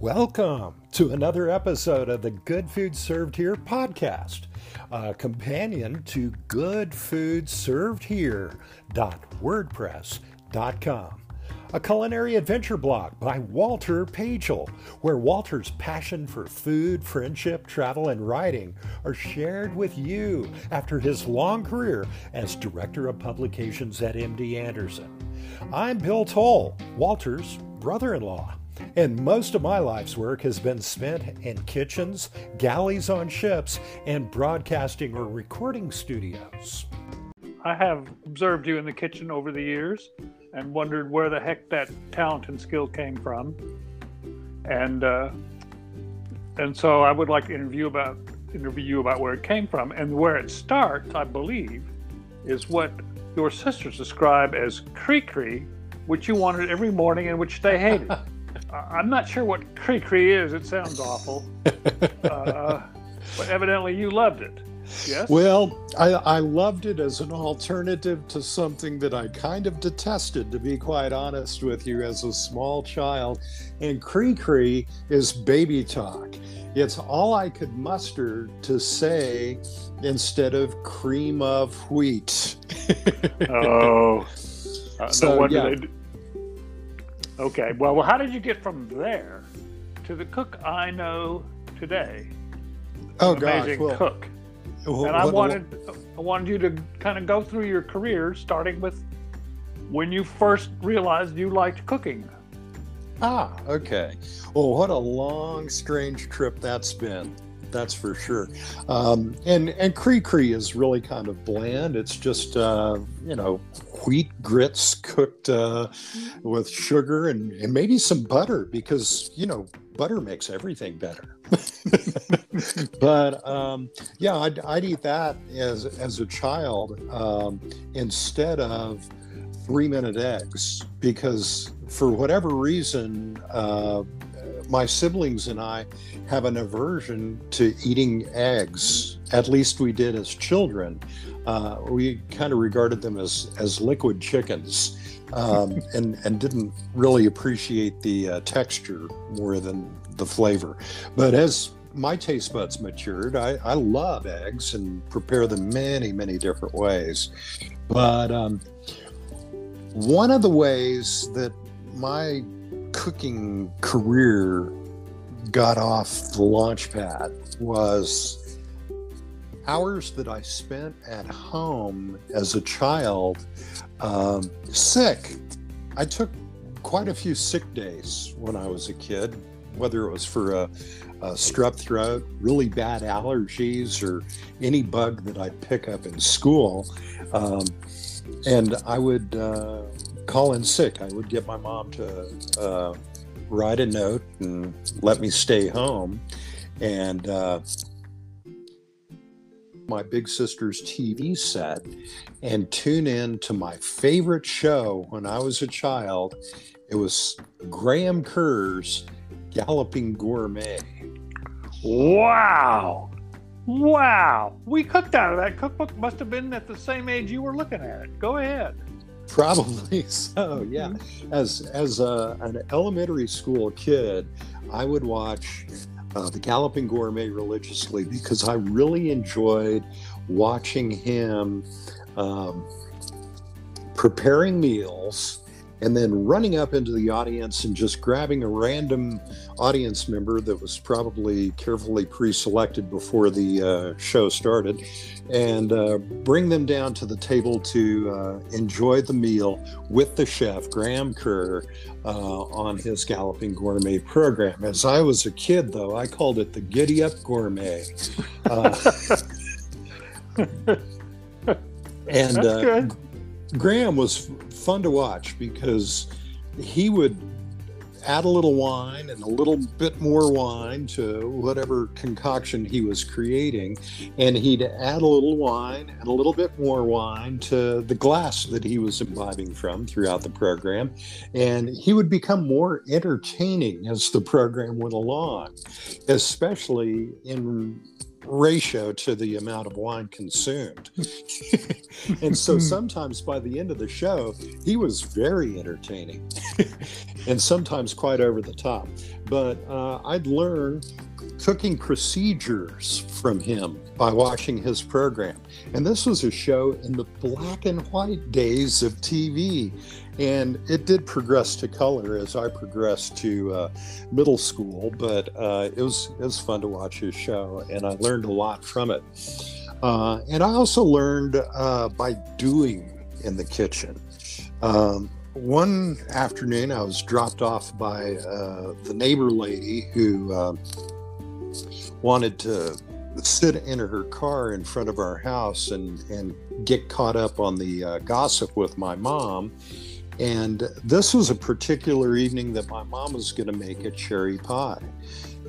Welcome to another episode of the Good Food Served Here podcast, a companion to goodfoodservedhere.wordpress.com, a culinary adventure blog by Walter Pagel, where Walter's passion for food, friendship, travel, and writing are shared with you after his long career as Director of Publications at MD Anderson. I'm Bill Toll, Walter's brother-in-law. And most of my life's work has been spent in kitchens, galleys on ships, and broadcasting or recording studios. I have observed you in the kitchen over the years and wondered where the heck that talent and skill came from. And so I would like to interview you about where it came from. And where it starts, I believe, is what your sisters describe as cri-cri, which you wanted every morning and which they hated. I'm not sure what cri-cri is. It sounds awful. But evidently you loved it. Yes? Well, I loved it as an alternative to something that I kind of detested, to be quite honest with you, as a small child. And cri-cri is baby talk. It's all I could muster to say instead of cream of wheat. Okay, well, how did you get from there to the cook I know today? Cook. I wanted you to kind of go through your career, starting with when you first realized you liked cooking. Ah, okay. Well, what a long, strange trip that's been. That's for sure. And cri-cri is really kind of bland. It's just, wheat grits cooked with sugar and maybe some butter because, butter makes everything better. But I'd eat that as a child instead of 3-minute eggs because for whatever reason, my siblings and I have an aversion to eating eggs. At least we did as children. We kind of regarded them as liquid chickens and didn't really appreciate the texture more than the flavor. But as my taste buds matured, I love eggs and prepare them many, many different ways. But one of the ways that my cooking career got off the launch pad was hours that I spent at home as a child, sick. I took quite a few sick days when I was a kid, whether it was for a strep throat, really bad allergies, or any bug that I'd pick up in school. And I would call in sick. I would get my mom to write a note and let me stay home. And my big sister's TV set and tune in to my favorite show when I was a child. It was Graham Kerr's Galloping Gourmet. Wow. We cooked out of that cookbook. Must have been at the same age you were looking at it. Go ahead. Probably so, yeah. As an elementary school kid, I would watch The Galloping Gourmet religiously because I really enjoyed watching him preparing meals and then running up into the audience and just grabbing a random audience member that was probably carefully pre-selected before the show started and bring them down to the table to enjoy the meal with the chef, Graham Kerr, on his Galloping Gourmet program. As I was a kid, though, I called it the Giddy Up Gourmet. And that's good. Graham was fun to watch because he would add a little wine and a little bit more wine to whatever concoction he was creating, and he'd add a little wine and a little bit more wine to the glass that he was imbibing from throughout the program, and he would become more entertaining as the program went along, especially in ratio to the amount of wine consumed. And so sometimes by the end of the show, he was very entertaining and sometimes quite over the top. But I'd learn cooking procedures from him by watching his program. And this was a show in the black and white days of TV. And it did progress to color as I progressed to middle school, but it was fun to watch his show, and I learned a lot from it. And I also learned by doing in the kitchen. One afternoon, I was dropped off by the neighbor lady who wanted to sit in her car in front of our house and get caught up on the gossip with my mom. And this was a particular evening that my mom was going to make a cherry pie.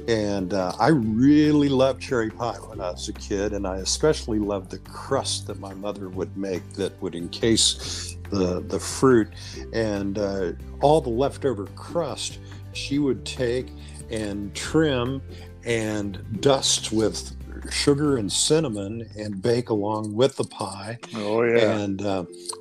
And I really loved cherry pie when I was a kid. And I especially loved the crust that my mother would make that would encase the fruit. And all the leftover crust she would take and trim and dust with sugar and cinnamon and bake along with the pie. Oh yeah. And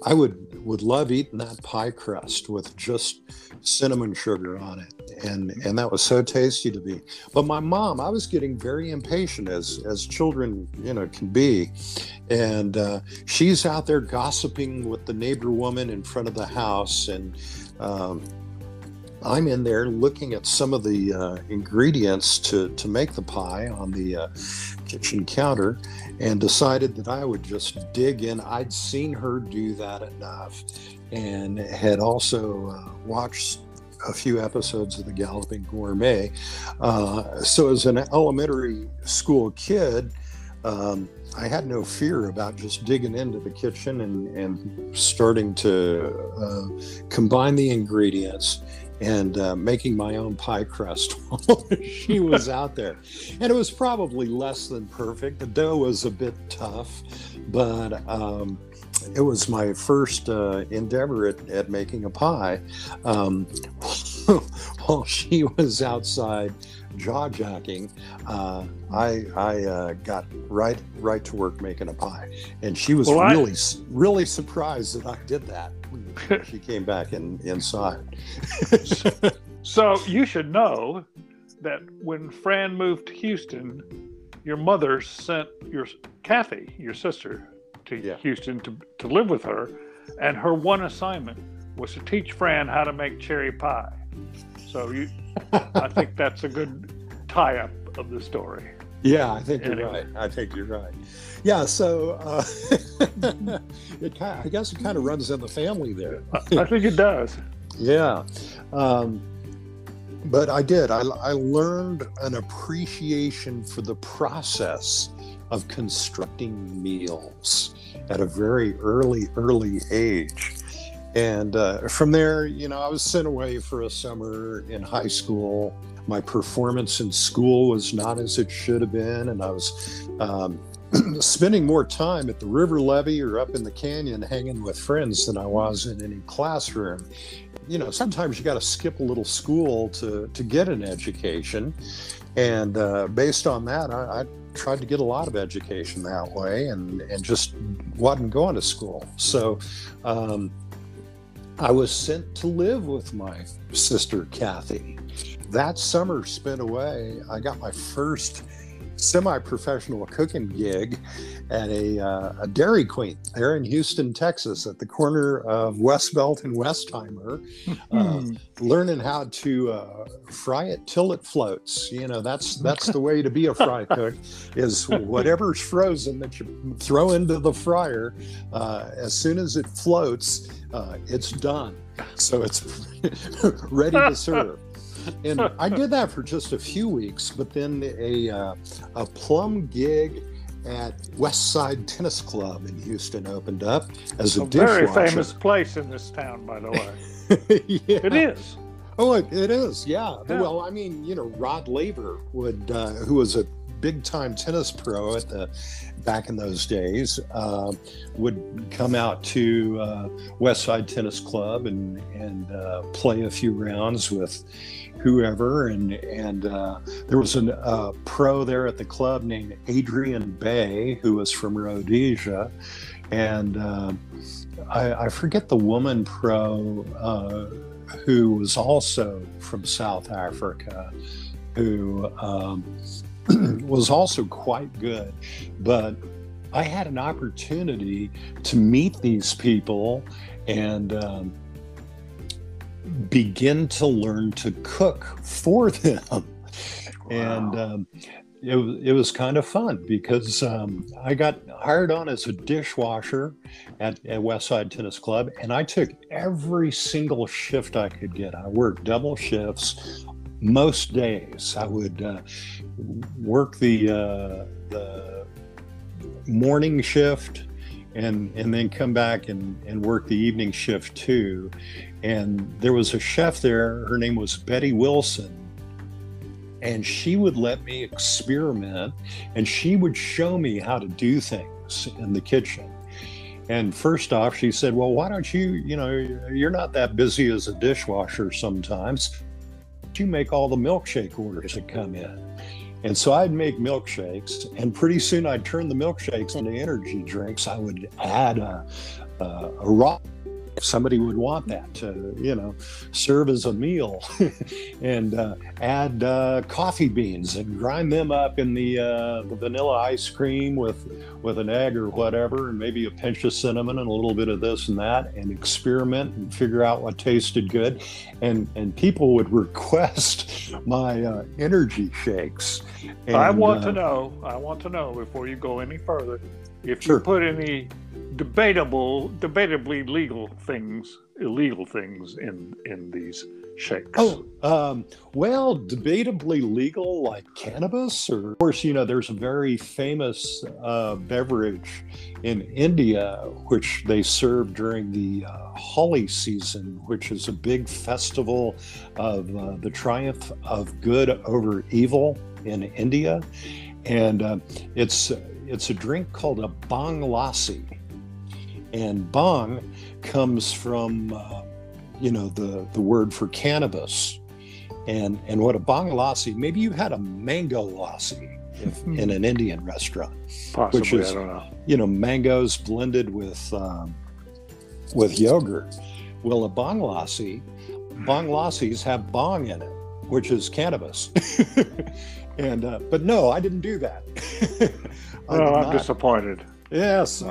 I would love eating that pie crust with just cinnamon sugar on it, and that was so tasty to me. But my mom, I was getting very impatient, as children, you know, can be, and she's out there gossiping with the neighbor woman in front of the house, and I'm in there looking at some of the ingredients to make the pie on the kitchen counter, and decided that I would just dig in. I'd seen her do that enough, and had also watched a few episodes of The Galloping Gourmet. So as an elementary school kid, I had no fear about just digging into the kitchen and starting to combine the ingredients and making my own pie crust while she was out there. And it was probably less than perfect. The dough was a bit tough, but it was my first endeavor at making a pie while she was outside jaw-jacking. I got right to work making a pie, and she was really surprised that I did that. She came back inside. So you should know that when Fran moved to Houston, your mother sent Kathy, your sister, to Houston to live with her, and her one assignment was to teach Fran how to make cherry pie. So you, I think that's a good tie-up of the story. Yeah, I think you're right. Yeah, so I guess it kind of runs in the family there. I think it does. Yeah. But I did. I learned an appreciation for the process of constructing meals at a very early age. And from there, you know, I was sent away for a summer in high school. My performance in school was not as it should have been, and I was spending more time at the river levee or up in the canyon hanging with friends than I was in any classroom. You know, sometimes you got to skip a little school to get an education, and based on that, I tried to get a lot of education that way, and just wasn't going to school. So I was sent to live with my sister Kathy. That summer spent away, I got my first semi-professional cooking gig at a Dairy Queen there in Houston, Texas, at the corner of Westbelt and Westheimer, learning how to fry it till it floats. You know, that's the way to be a fry cook, is whatever's frozen that you throw into the fryer, as soon as it floats, it's done. So it's ready to serve. And I did that for just a few weeks, but then a plum gig at Westside Tennis Club in Houston opened up as a dishwasher. Very famous place in this town, by the way. Yeah. It is. Oh, it is. Yeah. Well, I mean, you know, Rod Laver who was a big-time tennis pro at the back in those days would come out to Westside Tennis Club and play a few rounds with whoever. And there was a pro there at the club named Adrian Bay, who was from Rhodesia. And I forget the woman pro who was also from South Africa, who was also quite good. But I had an opportunity to meet these people and begin to learn to cook for them. Wow. And it was kind of fun because I got hired on as a dishwasher at Westside Tennis Club, and I took every single shift I could get. I worked double shifts most days. I would work the morning shift and then come back and work the evening shift too. And there was a chef there, her name was Betty Wilson, and she would let me experiment, and she would show me how to do things in the kitchen. And first off, she said, well, why don't you, you're not that busy as a dishwasher sometimes. You make all the milkshake orders that come in. And so I'd make milkshakes, and pretty soon I'd turn the milkshakes into energy drinks. I would add a rock. Somebody would want that to, serve as a meal, and add coffee beans and grind them up in the vanilla ice cream with an egg or whatever, and maybe a pinch of cinnamon and a little bit of this and that, and experiment and figure out what tasted good. And people would request my energy shakes. And I want to know before you go any further, if you put any debatably illegal things in these shakes. Debatably legal, like cannabis, or of course, there's a very famous beverage in India, which they serve during the Holi season, which is a big festival of the triumph of good over evil in India. And it's a drink called a bhang lassi. And bhang comes from, the word for cannabis. And what a bhang lassi, maybe you had a mango lassi in an Indian restaurant. Possibly, which is, I don't know. Mangoes blended with yogurt. Well, a bhang lassies have bhang in it, which is cannabis. And but no, I didn't do that. I'm disappointed. Yes.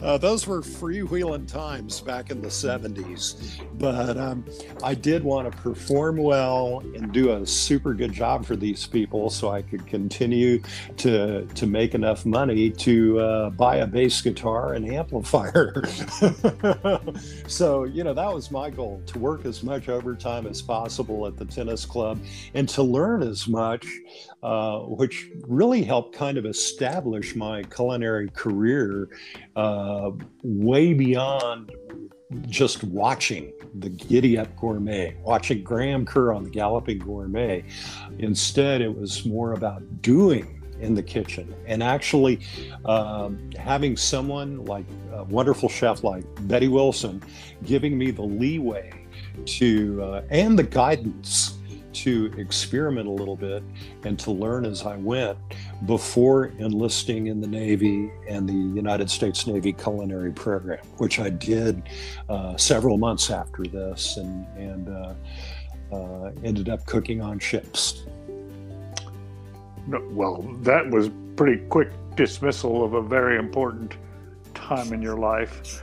Those were freewheeling times back in the 70s, but I did want to perform well and do a super good job for these people so I could continue to make enough money to buy a bass guitar and amplifier. So that was my goal, to work as much overtime as possible at the tennis club and to learn as much, which really helped kind of establish my culinary career way beyond just watching the Giddy Up Gourmet, watching Graham Kerr on The Galloping Gourmet. Instead, it was more about doing in the kitchen and actually having someone like a wonderful chef like Betty Wilson giving me the leeway to and the guidance to experiment a little bit and to learn as I went before enlisting in the Navy and the United States Navy culinary program, which I did several months after this and ended up cooking on ships. Well, that was pretty quick dismissal of a very important time in your life.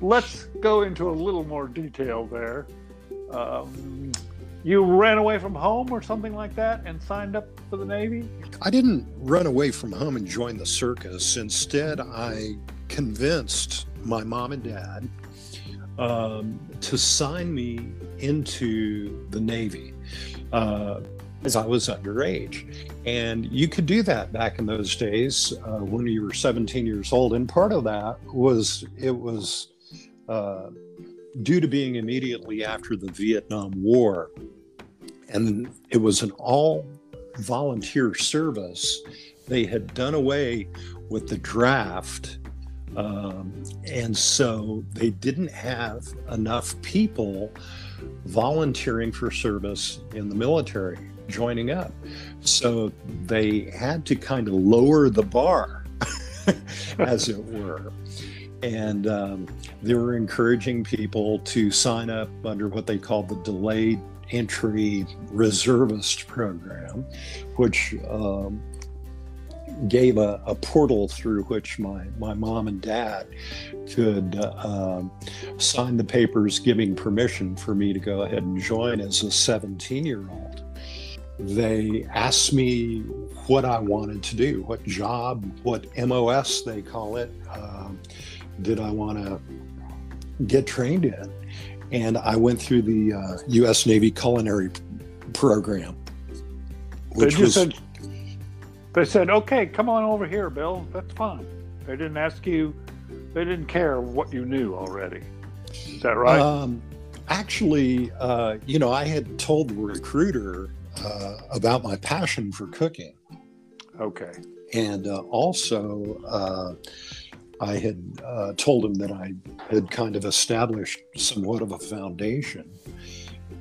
Let's go into a little more detail there. You ran away from home or something like that and signed up for the Navy? I didn't run away from home and join the circus. Instead, I convinced my mom and dad to sign me into the Navy as I was underage. And you could do that back in those days when you were 17 years old. And part of that was due to being immediately after the Vietnam War. And it was an all-volunteer service. They had done away with the draft, and so they didn't have enough people volunteering for service in the military joining up. So they had to kind of lower the bar, as it were. And they were encouraging people to sign up under what they called the delayed entry reservist program, which gave a portal through which my mom and dad could sign the papers giving permission for me to go ahead and join as a 17-year-old. They asked me what I wanted to do, what job, what MOS they call it, did I want to get trained in. And I went through the U.S. Navy culinary program, which was... They said, okay, come on over here, Bill. That's fine. They didn't ask you. They didn't care what you knew already. Is that right? Actually, you know, I had told the recruiter about my passion for cooking. Okay. And also, I had told him that I had kind of established somewhat of a foundation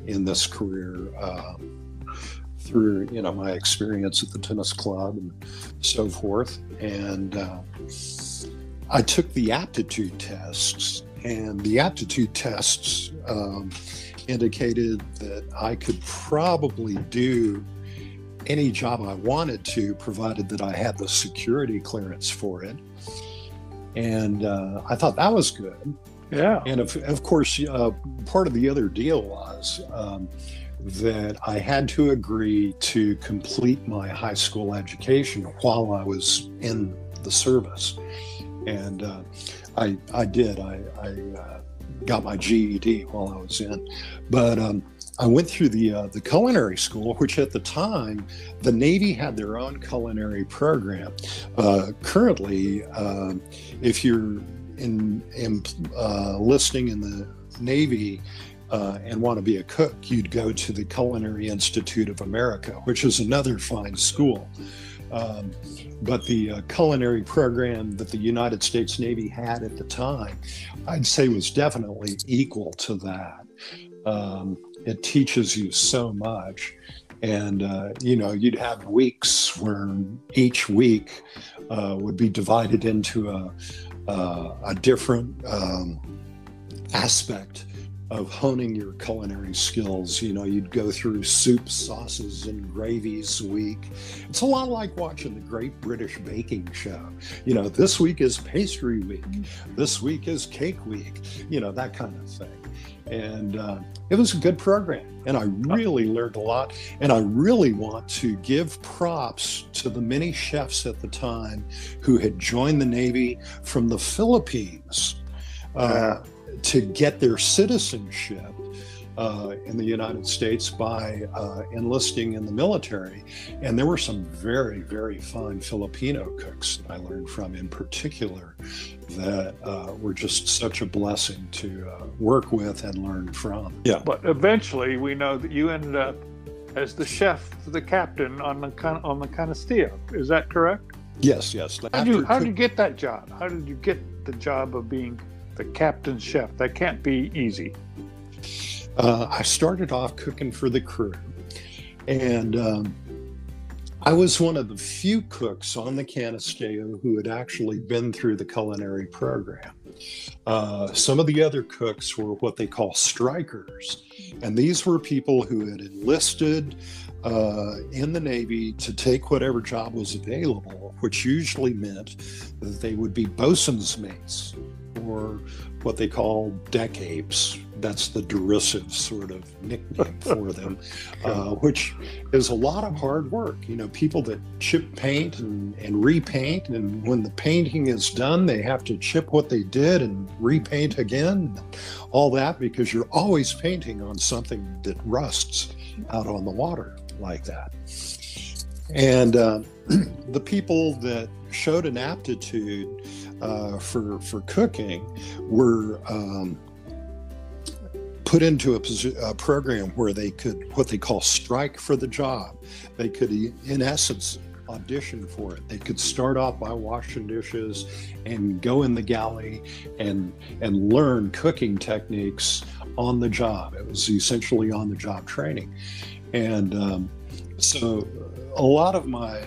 in this career through, you know, my experience at the tennis club and so forth. And I took the aptitude tests, and the aptitude tests indicated that I could probably do any job I wanted to, provided that I had the security clearance for it. And I thought that was good. Yeah. And of course, part of the other deal was that I had to agree to complete my high school education while I was in the service. And I did. I got my GED while I was in. But I went through the culinary school, which at the time, the Navy had their own culinary program. Currently, if you're enlisting in the Navy, and want to be a cook, you'd go to the Culinary Institute of America, which is another fine school. But the culinary program that the United States Navy had at the time, I'd say was definitely equal to that. It teaches you so much. And, you know, you'd have weeks where each week would be divided into a different aspect of honing your culinary skills. You know, you'd go through soups, sauces, and gravies week. It's a lot like watching the Great British Baking Show. You know, this week is pastry week. This week is cake week. You know, that kind of thing. And it was a good program. And I really learned a lot. And I really want to give props to the many chefs at the time who had joined the Navy from the Philippines. To get their citizenship in the United States by enlisting in the military. And there were some very, very fine Filipino cooks that I learned from in particular that were just such a blessing to work with and learn from. Yeah. But eventually we know that you ended up as the chef, the captain on the Canisteo. Is that correct? Yes, yes. How did you get that job? How did you get the job of being the captain chef? That can't be easy. I started off cooking for the crew, and I was one of the few cooks on the Canisteo who had actually been through the culinary program. Some of the other cooks were what they call strikers, and these were people who had enlisted in the Navy to take whatever job was available, which usually meant that they would be bosun's mates, or what they call deck apes. That's the derisive sort of nickname for them, which is a lot of hard work. You know, people that chip paint and repaint, and when the painting is done, they have to chip what they did and repaint again, all that, because you're always painting on something that rusts out on the water like that. And the people that showed an aptitude for cooking were put into a program where they could, what they call, strike for the job. They could, in essence, audition for it. They could start off by washing dishes and go in the galley and learn cooking techniques on the job. It was essentially on the job training. And so a lot of my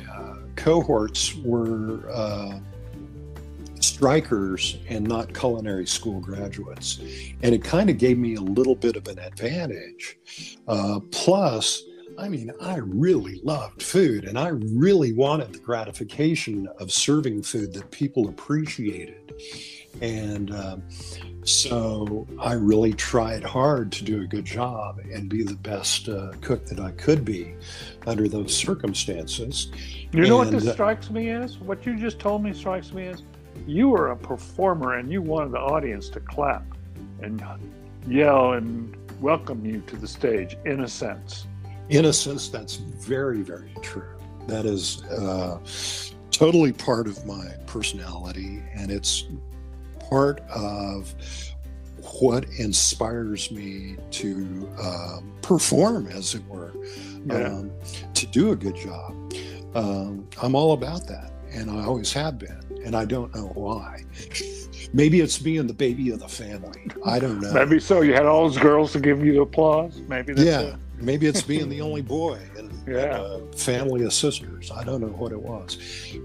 cohorts were strikers and not culinary school graduates. And it kind of gave me a little bit of an advantage. Plus, I mean, I really loved food, and I really wanted the gratification of serving food that people appreciated. And so I really tried hard to do a good job and be the best cook that I could be under those circumstances. You know, and what this strikes me as? What you just told me strikes me as you were a performer and you wanted the audience to clap and yell and welcome you to the stage, in a sense. In a sense, that's very, very true. That is totally part of my personality, and it's part of what inspires me to perform, as it were, to do a good job. I'm all about that, and I always have been, and I don't know why. Maybe it's being the baby of the family. I don't know. Maybe so. You had all those girls to give you the applause. Maybe that's it. Maybe it's being the only boy in a family of sisters. I don't know what it was.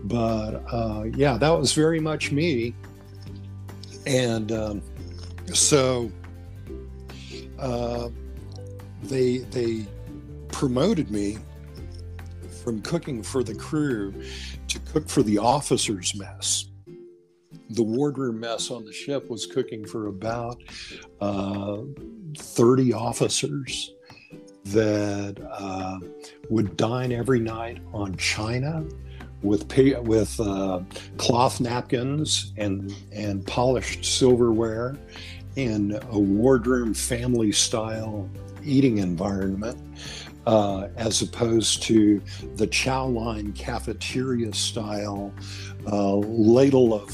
But that was very much me. And so they promoted me from cooking for the crew to cook for the officers' mess. The wardroom mess on the ship was cooking for about 30 officers that would dine every night on china with cloth napkins and polished silverware in a wardroom family style eating environment, as opposed to the chow line cafeteria style ladle of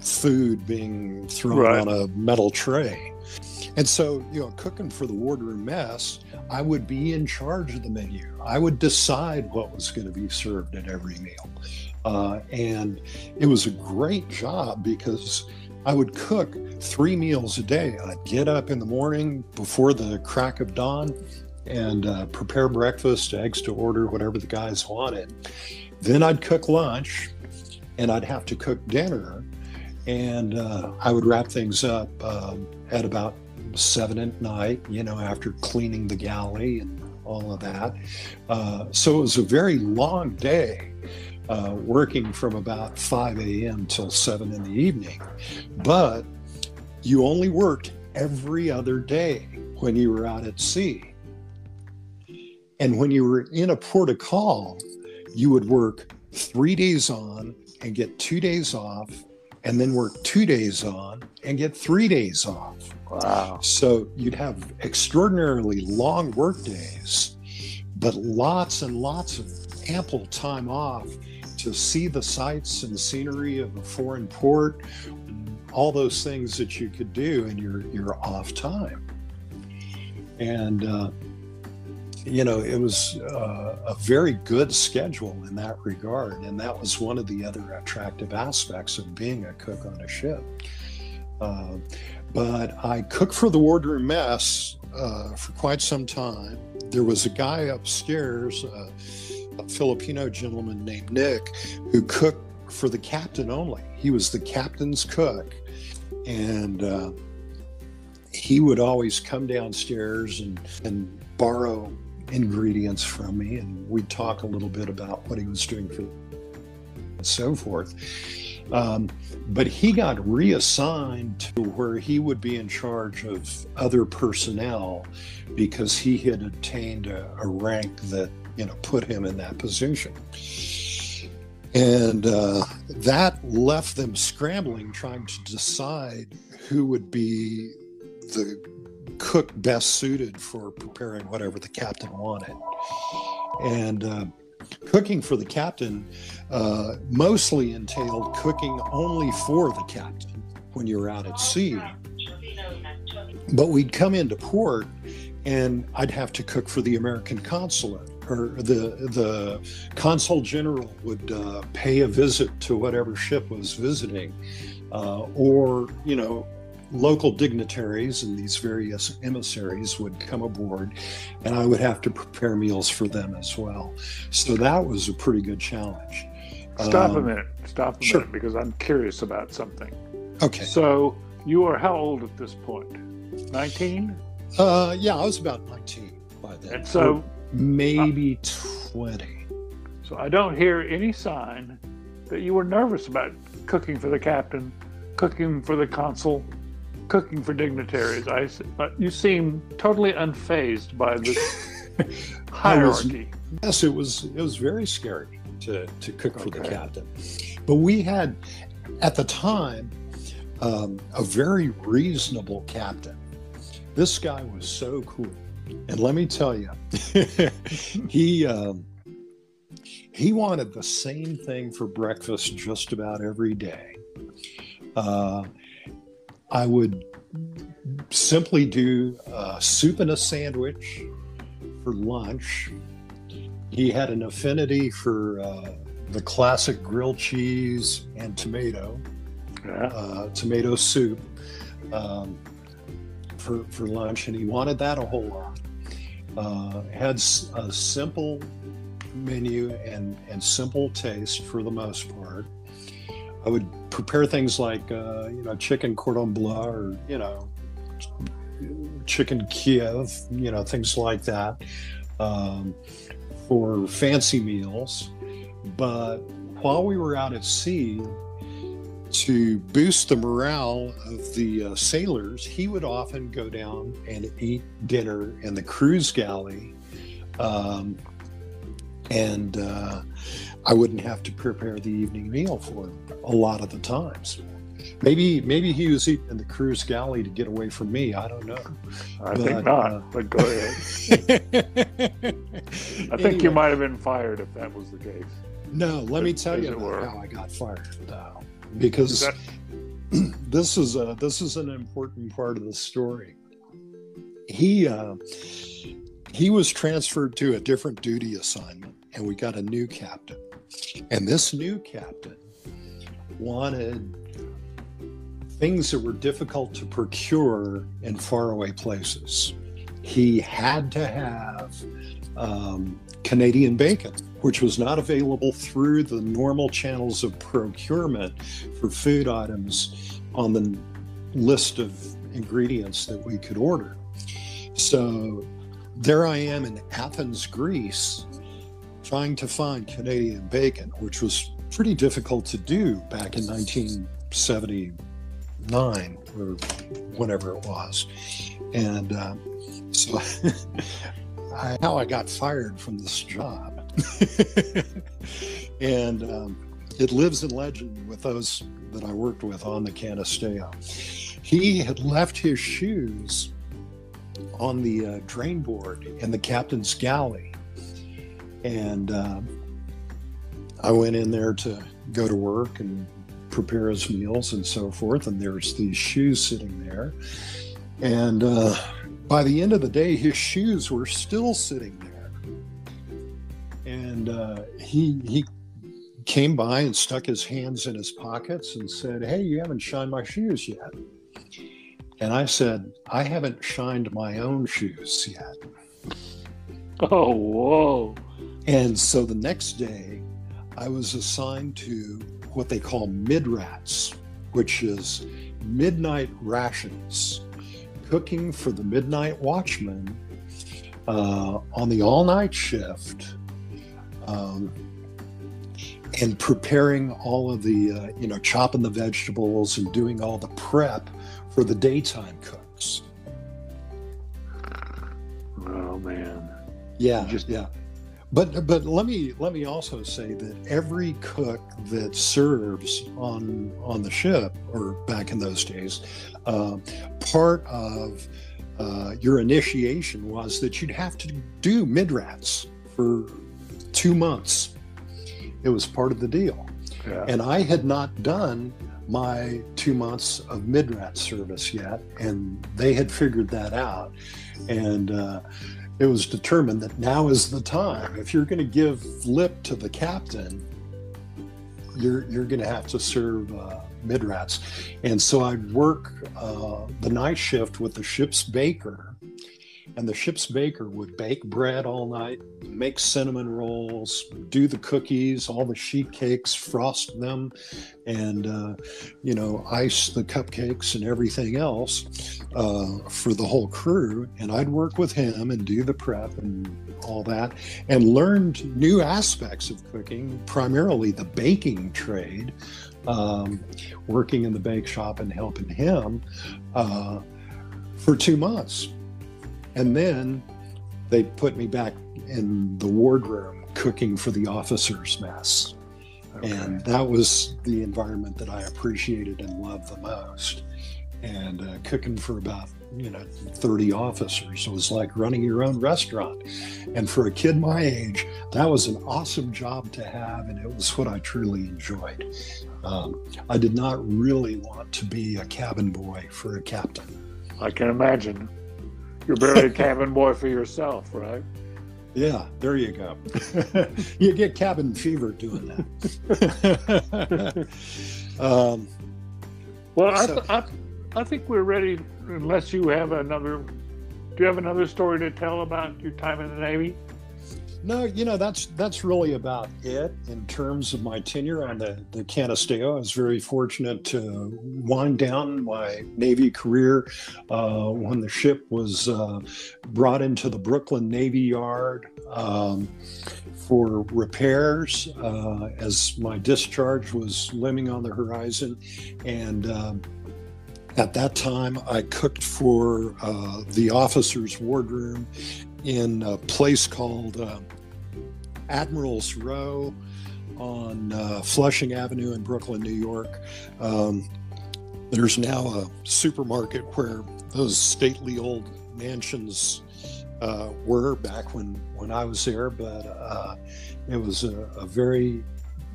food being thrown on a metal tray. And so, cooking for the wardroom mess, I would be in charge of the menu. I would decide what was going to be served at every meal. And it was a great job because I would cook 3 meals a day. I'd get up in the morning before the crack of dawn and prepare breakfast, eggs to order, whatever the guys wanted. Then I'd cook lunch, and I'd have to cook dinner. And I would wrap things up at about 7 at night, after cleaning the galley and all of that. So it was a very long day, working from about 5 a.m. till 7 in the evening. But you only worked every other day when you were out at sea. And when you were in a port of call, you would work 3 days on and get 2 days off, and then work 2 days on and get 3 days off. Wow. So you'd have extraordinarily long work days, but lots and lots of ample time off to see the sights and scenery of a foreign port, all those things that you could do in your off time. And, it was a very good schedule in that regard. And that was one of the other attractive aspects of being a cook on a ship. But I cooked for the wardroom mess for quite some time. There was a guy upstairs, a Filipino gentleman named Nick, who cooked for the captain only. He was the captain's cook. And he would always come downstairs and borrow ingredients from me, and we'd talk a little bit about what he was doing for and so forth. But he got reassigned to where he would be in charge of other personnel because he had attained a rank that, put him in that position. And that left them scrambling, trying to decide who would be the cook best suited for preparing whatever the captain wanted. And cooking for the captain mostly entailed cooking only for the captain when you were out at sea, But we'd come into port and I'd have to cook for the American consulate, or the consul general would pay a visit to whatever ship was visiting, or, you know, local dignitaries and these various emissaries would come aboard, and I would have to prepare meals for them as well. So that was a pretty good challenge. Stop a minute, sure, because I'm curious about something. Okay. So you are how old at this point? 19? Yeah, I was about 19 by then. And so maybe 20. So I don't hear any sign that you were nervous about cooking for the captain, cooking for the consul, cooking for dignitaries. You seem totally unfazed by this hierarchy. Yes, it was very scary to cook for the captain. But we had, at the time, a very reasonable captain. This guy was so cool. And let me tell you, he wanted the same thing for breakfast just about every day. I would simply do soup and a sandwich for lunch. He had an affinity for the classic grilled cheese and tomato, tomato soup for lunch, and he wanted that a whole lot. Had a simple menu and simple taste for the most part. I would prepare things like, chicken cordon bleu or, chicken Kiev, things like that, for fancy meals. But while we were out at sea, to boost the morale of the sailors, he would often go down and eat dinner in the cruise galley. And I wouldn't have to prepare the evening meal for him a lot of the times. Maybe he was eating in the cruise galley to get away from me. I don't know. I think not, but go ahead. Anyway, you might have been fired if that was the case. No, let me tell you how I got fired, though, because this is an important part of the story. He was transferred to a different duty assignment, and we got a new captain. And this new captain wanted things that were difficult to procure in faraway places. He had to have Canadian bacon, which was not available through the normal channels of procurement for food items on the list of ingredients that we could order. So there I am in Athens, Greece, trying to find Canadian bacon, which was pretty difficult to do back in 1979 or whenever it was. And so how I got fired from this job. And it lives in legend with those that I worked with on the Canisteo. He had left his shoes on the drain board in the captain's galley. And I went in there to go to work and prepare his meals and so forth. And there's these shoes sitting there. And by the end of the day, his shoes were still sitting there. And he came by and stuck his hands in his pockets and said, "Hey, you haven't shined my shoes yet." And I said, "I haven't shined my own shoes yet." Oh, whoa. And so the next day, I was assigned to what they call midrats, which is midnight rations, cooking for the midnight watchman on the all-night shift, and preparing all of the, chopping the vegetables and doing all the prep for the daytime cooks. Oh man. Yeah. But let me also say that every cook that serves on the ship, or back in those days, part of your initiation was that you'd have to do midrats for 2 months. It was part of the deal. Yeah. And I had not done my 2 months of Midrat service yet, and they had figured that out. And it was determined that now is the time. If you're going to give lip to the captain, you're going to have to serve Midrats. And so I'd work the night shift with the ship's baker, and the ship's baker would bake bread all night, make cinnamon rolls, do the cookies, all the sheet cakes, frost them, and ice the cupcakes and everything else for the whole crew. And I'd work with him and do the prep and all that, and learned new aspects of cooking, primarily the baking trade, working in the bake shop and helping him for 2 months. And then they put me back in the ward room cooking for the officers' mess. Okay. And that was the environment that I appreciated and loved the most. And cooking for about 30 officers. It was like running your own restaurant. And for a kid my age, that was an awesome job to have, and it was what I truly enjoyed. I did not really want to be a cabin boy for a captain. I can imagine. You're barely a cabin boy for yourself, right? Yeah, there you go. You get cabin fever doing that. I think we're ready. Unless you have another story to tell about your time in the Navy? No, that's really about it in terms of my tenure on the Canisteo. I was very fortunate to wind down my Navy career when the ship was brought into the Brooklyn Navy Yard for repairs as my discharge was looming on the horizon. And at that time, I cooked for the officers' ward room in a place called Admiral's Row on Flushing Avenue in Brooklyn, New York. There's now a supermarket where those stately old mansions were back when I was there, but it was a very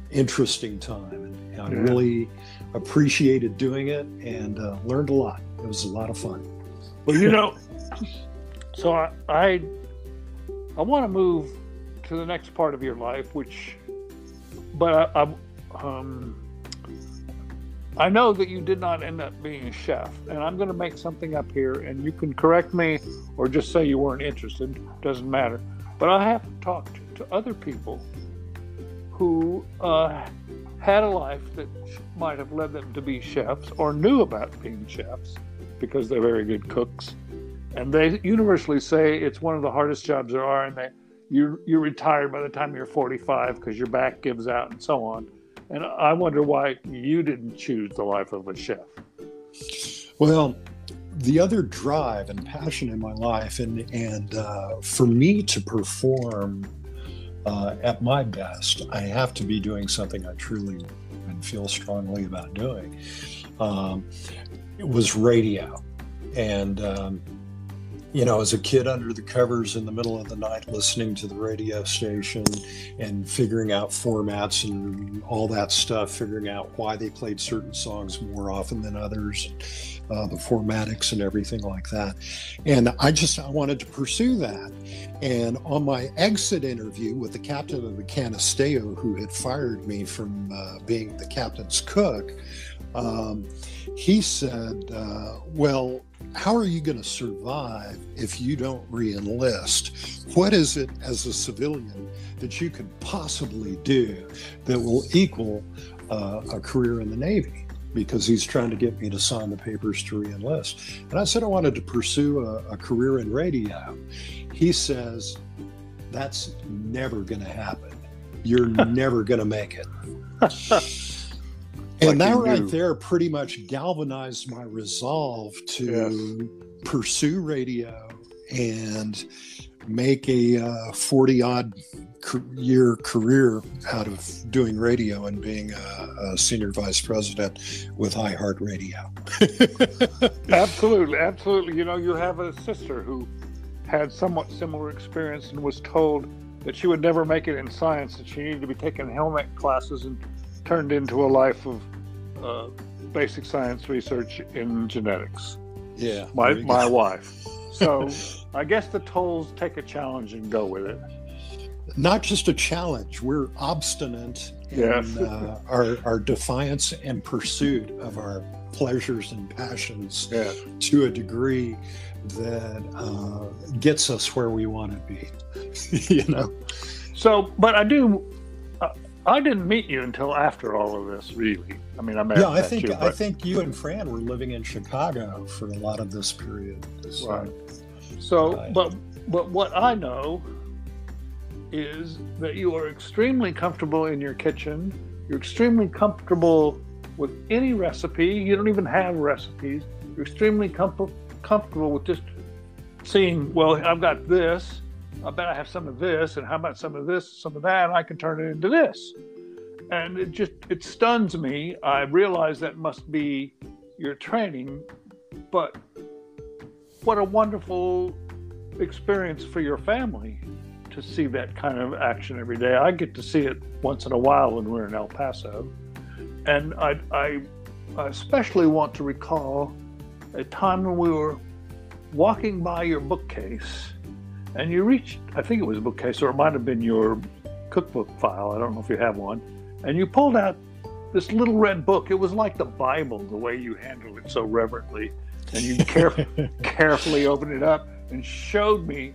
interesting time, and I really appreciated doing it and learned a lot. It was a lot of fun. Well, so I want to move to the next part of your life, I know that you did not end up being a chef, and I'm going to make something up here, and you can correct me or just say you weren't interested. Doesn't matter. But I have talked to other people who had a life that might have led them to be chefs or knew about being chefs because they're very good cooks. And they universally say it's one of the hardest jobs there are, and that you're retired by the time you're 45 because your back gives out and so on. And I wonder why you didn't choose the life of a chef. Well, the other drive and passion in my life and for me to perform at my best, I have to be doing something I truly and feel strongly about doing. It was radio. And, as a kid under the covers in the middle of the night, listening to the radio station and figuring out formats and all that stuff, figuring out why they played certain songs more often than others, the formatics and everything like that. And I wanted to pursue that. And on my exit interview with the captain of the Canisteo, who had fired me from being the captain's cook, he said, well, how are you going to survive if you don't re-enlist? What is it as a civilian that you could possibly do that will equal a career in the Navy? Because he's trying to get me to sign the papers to re-enlist. And I said I wanted to pursue a career in radio. He says, that's never going to happen. You're never going to make it. And that right there pretty much galvanized my resolve to pursue radio and make a 40-odd year career out of doing radio and being a senior vice president with iHeart Radio. Absolutely, absolutely. You have a sister who had somewhat similar experience and was told that she would never make it in science, that she needed to be taking helmet classes and turned into a life of basic science research in genetics. Yeah. My wife. So I guess the Tolls take a challenge and go with it. Not just a challenge. We're obstinate in our defiance and pursuit of our pleasures and passions to a degree that gets us where we want to be, you know? So, but I didn't meet you until after all of this, really. I mean, I met you, but... I think you and Fran were living in Chicago for a lot of this period. So. Right. So, but what I know is that you are extremely comfortable in your kitchen. You're extremely comfortable with any recipe. You don't even have recipes. You're extremely comfortable with just seeing, well, I've got this. I bet I have some of this, and how about some of this, some of that, and I can turn it into this. And it stuns me. I realize that must be your training, but what a wonderful experience for your family to see that kind of action every day. I get to see it once in a while when we're in El Paso. And I especially want to recall a time when we were walking by your bookcase, and you reached, I think it was a bookcase, or it might have been your cookbook file. I don't know if you have one. And you pulled out this little red book. It was like the Bible, the way you handled it so reverently. And you carefully opened it up and showed me,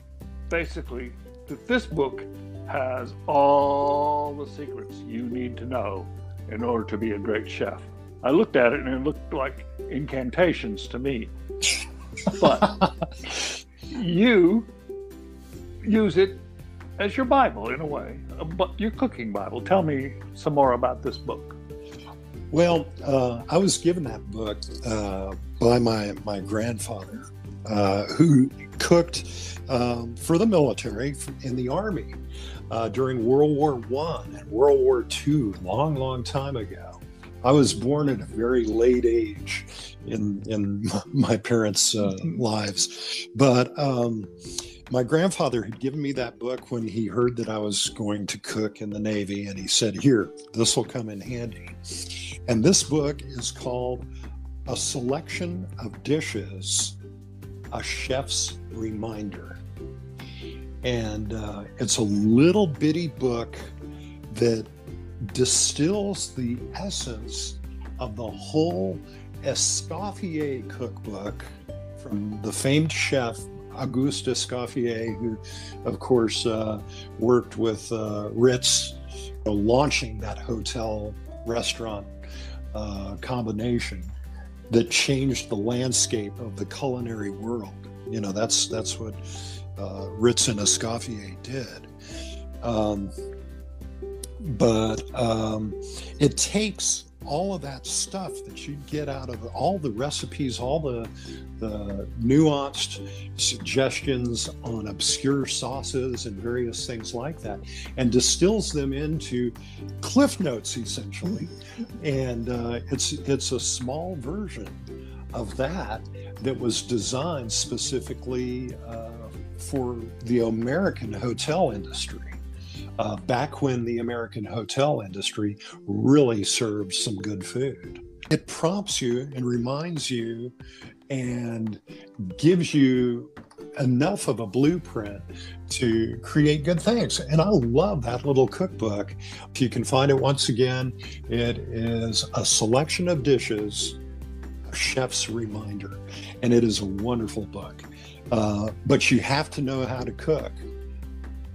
basically, that this book has all the secrets you need to know in order to be a great chef. I looked at it, and it looked like incantations to me. But you use it as your Bible, in a way, your cooking Bible. Tell me some more about this book. Well, I was given that book by my grandfather, who cooked for the military in the Army during World War I and World War II, long, long time ago. I was born at a very late age in my parents' lives, but my grandfather had given me that book when he heard that I was going to cook in the Navy, and he said, here, this will come in handy. And this book is called A Selection of Dishes, A Chef's Reminder. And it's a little bitty book that distills the essence of the whole Escoffier cookbook from the famed chef, Auguste Escoffier, who, of course, worked with Ritz, launching that hotel-restaurant combination that changed the landscape of the culinary world. You know, that's what Ritz and Escoffier did. But it takes all of that stuff that you get out of all the recipes, all the nuanced suggestions on obscure sauces and various things like that, and distills them into cliff notes, essentially. And it's a small version of that was designed specifically for the American hotel industry. Back when the American hotel industry really served some good food. It prompts you and reminds you and gives you enough of a blueprint to create good things. And I love that little cookbook. If you can find it, once again, it is A Selection of Dishes, A Chef's Reminder. And it is a wonderful book. But you have to know how to cook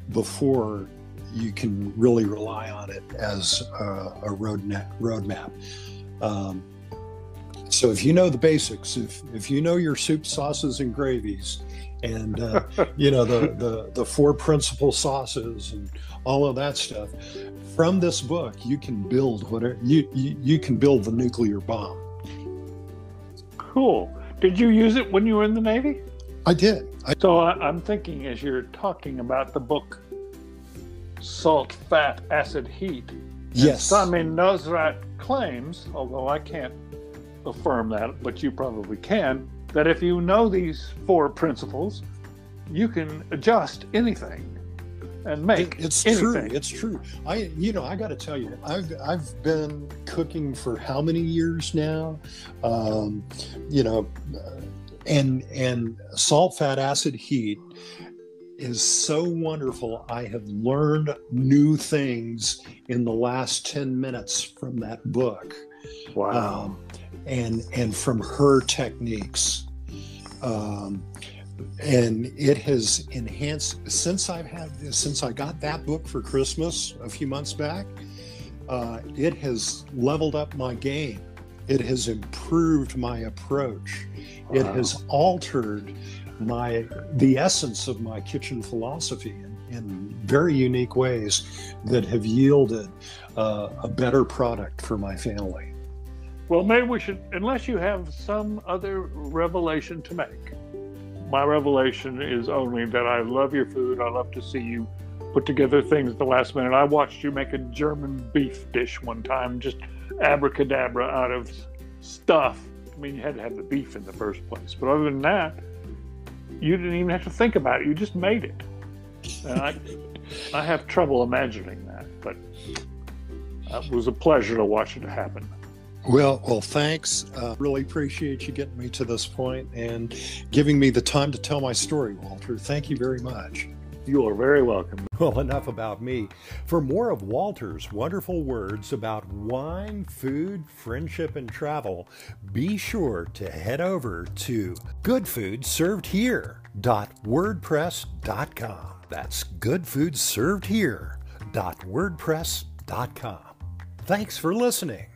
before you can really rely on it as a roadmap. So if you know the basics, if you know your soup, sauces, and gravies, and you know the four principal sauces and all of that stuff, from this book you can build whatever you can build the nuclear bomb. Cool. Did you use it when you were in the Navy? I did. So I'm thinking, as you're talking about the book, Salt, Fat, Acid, Heat. Yes. Sami Nosrat claims, although I can't affirm that, but you probably can, that if you know these four principles, you can adjust anything. and make anything. True. It's true. I got to tell you, I've been cooking for how many years now? And Salt, Fat, Acid, Heat is so wonderful. I have learned new things in the last 10 minutes from that book. Wow. And from her techniques. And it has enhanced since I got that book for Christmas a few months back. It has leveled up my game. It has improved my approach. Wow. It has altered the essence of my kitchen philosophy in very unique ways that have yielded a better product for my family. Well, maybe we should, unless you have some other revelation to make. My revelation is only that I love your food. I love to see you put together things at the last minute. I watched you make a German beef dish one time, just abracadabra out of stuff. I mean, you had to have the beef in the first place. But other than that, you didn't even have to think about it. You just made it. And I have trouble imagining that, but it was a pleasure to watch it happen. Well, thanks. Really appreciate you getting me to this point and giving me the time to tell my story, Walter. Thank you very much. You are very welcome. Well, enough about me. For more of Walter's wonderful words about wine, food, friendship, and travel, be sure to head over to goodfoodservedhere.wordpress.com. That's goodfoodservedhere.wordpress.com. Thanks for listening.